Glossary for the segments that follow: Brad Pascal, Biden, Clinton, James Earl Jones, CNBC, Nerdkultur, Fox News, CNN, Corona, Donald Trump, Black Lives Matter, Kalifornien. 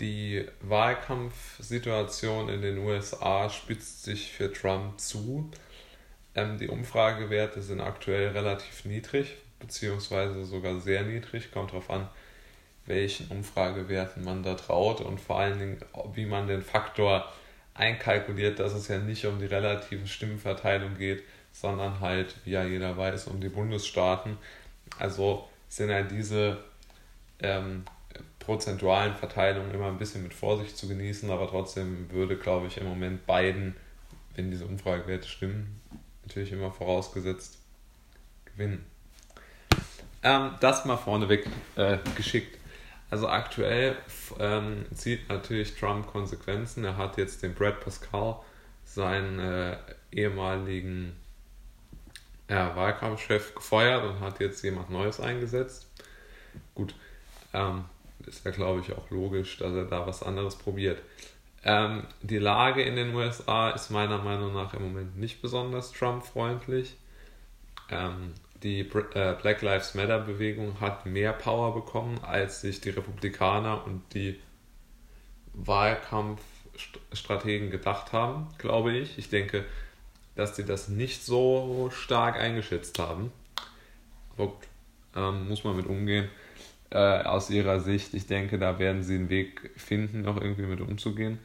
Die Wahlkampfsituation in den USA spitzt sich für Trump zu. Die Umfragewerte sind aktuell relativ niedrig, beziehungsweise sogar sehr niedrig. Kommt darauf an, welchen Umfragewerten man da traut und vor allen Dingen, wie man den Faktor einkalkuliert, dass es ja nicht um die relative Stimmenverteilung geht, sondern halt, wie ja jeder weiß, um die Bundesstaaten. Also sind ja diese prozentualen Verteilungen immer ein bisschen mit Vorsicht zu genießen, aber trotzdem würde, glaube ich, im Moment Biden, wenn diese Umfragewerte stimmen, natürlich immer vorausgesetzt, gewinnen. Das mal vorneweg geschickt. Also aktuell zieht natürlich Trump Konsequenzen. Er hat jetzt den Brad Pascal, seinen ehemaligen Wahlkampfchef, gefeuert und hat jetzt jemand Neues eingesetzt. Gut, ist ja, glaube ich, auch logisch, dass er da was anderes probiert. Die Lage in den USA ist meiner Meinung nach im Moment nicht besonders Trump-freundlich. Die Black Lives Matter Bewegung hat mehr Power bekommen, als sich die Republikaner und die Wahlkampfstrategen gedacht haben, glaube ich. Ich denke, dass die das nicht so stark eingeschätzt haben. Aber gut, muss man mit umgehen. Aus ihrer Sicht, ich denke, da werden sie einen Weg finden, noch irgendwie mit umzugehen.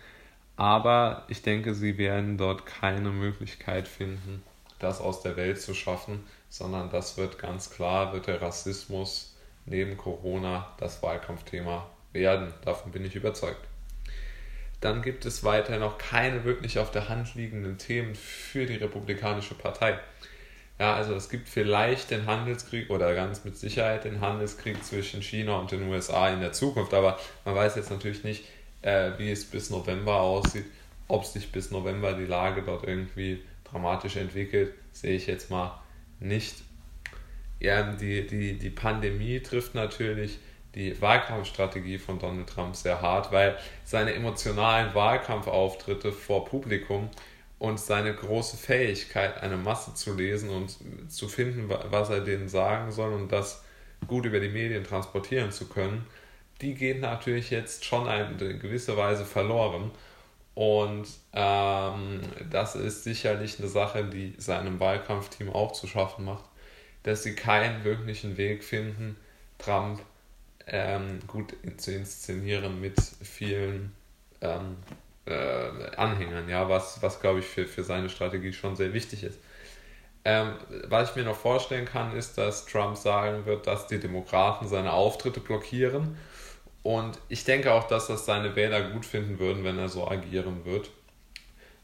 Aber ich denke, sie werden dort keine Möglichkeit finden, das aus der Welt zu schaffen, sondern das wird ganz klar, wird der Rassismus neben Corona das Wahlkampfthema werden. Davon bin ich überzeugt. Dann gibt es weiter noch keine wirklich auf der Hand liegenden Themen für die Republikanische Partei. Ja, also es gibt vielleicht den Handelskrieg oder ganz mit Sicherheit den Handelskrieg zwischen China und den USA in der Zukunft, aber man weiß jetzt natürlich nicht, wie es bis November aussieht, ob sich bis November die Lage dort irgendwie dramatisch entwickelt, sehe ich jetzt mal nicht. Ja, die Pandemie trifft natürlich die Wahlkampfstrategie von Donald Trump sehr hart, weil seine emotionalen Wahlkampfauftritte vor Publikum und seine große Fähigkeit, eine Masse zu lesen und zu finden, was er denen sagen soll und das gut über die Medien transportieren zu können, die geht natürlich jetzt schon in gewisser Weise verloren. Und das ist sicherlich eine Sache, die seinem Wahlkampfteam auch zu schaffen macht, dass sie keinen wirklichen Weg finden, Trump gut zu inszenieren mit vielen Anhängern, ja, was glaube ich für seine Strategie schon sehr wichtig ist. Was ich mir noch vorstellen kann, ist, dass Trump sagen wird, dass die Demokraten seine Auftritte blockieren, und ich denke auch, dass das seine Wähler gut finden würden, wenn er so agieren wird,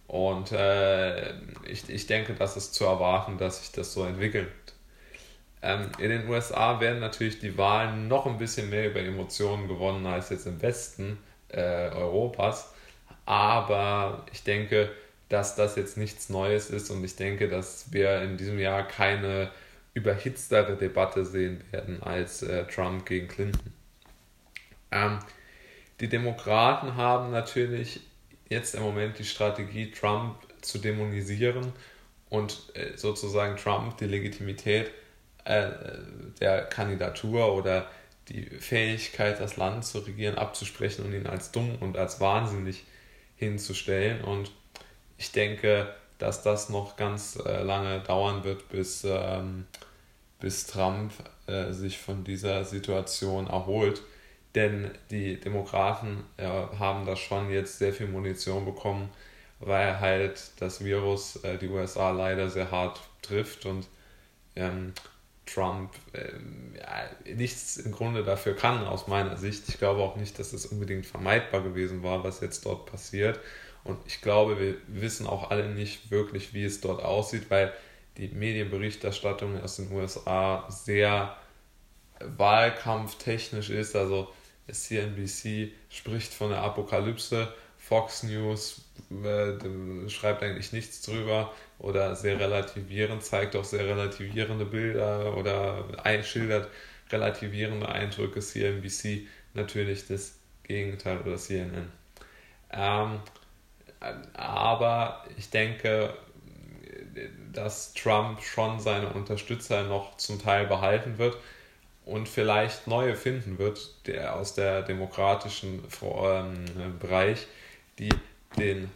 und ich denke, dass es zu erwarten, dass sich das so entwickelt. In den USA werden natürlich die Wahlen noch ein bisschen mehr über Emotionen gewonnen als jetzt im Westen Europas. Aber ich denke, dass das jetzt nichts Neues ist, und ich denke, dass wir in diesem Jahr keine überhitztere Debatte sehen werden als Trump gegen Clinton. Die Demokraten haben natürlich jetzt im Moment die Strategie, Trump zu dämonisieren und sozusagen Trump die Legitimität der Kandidatur oder die Fähigkeit, das Land zu regieren, abzusprechen und ihn als dumm und als wahnsinnig hinzustellen, und ich denke, dass das noch ganz lange dauern wird, bis Trump sich von dieser Situation erholt, denn die Demokraten haben da schon jetzt sehr viel Munition bekommen, weil halt das Virus die USA leider sehr hart trifft und Trump nichts im Grunde dafür kann, aus meiner Sicht. Ich glaube auch nicht, dass das unbedingt vermeidbar gewesen war, was jetzt dort passiert. Und ich glaube, wir wissen auch alle nicht wirklich, wie es dort aussieht, weil die Medienberichterstattung aus den USA sehr wahlkampftechnisch ist. Also CNBC spricht von der Apokalypse, Fox News schreibt eigentlich nichts drüber oder sehr relativierend, zeigt auch sehr relativierende Bilder oder schildert relativierende Eindrücke, CNBC natürlich das Gegenteil oder CNN. Aber ich denke, dass Trump schon seine Unterstützer noch zum Teil behalten wird, und vielleicht neue finden wird, der aus der demokratischen Bereich, die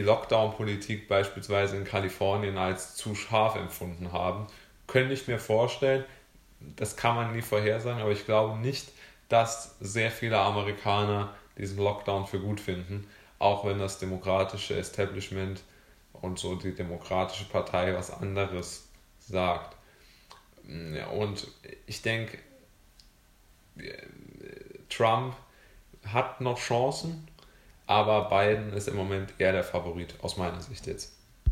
Lockdown-Politik beispielsweise in Kalifornien als zu scharf empfunden haben, könnte ich mir vorstellen, das kann man nie vorhersagen, aber ich glaube nicht, dass sehr viele Amerikaner diesen Lockdown für gut finden, auch wenn das demokratische Establishment und so die demokratische Partei was anderes sagt. Ja, und ich denke, Trump hat noch Chancen, aber Biden ist im Moment eher der Favorit, aus meiner Sicht jetzt.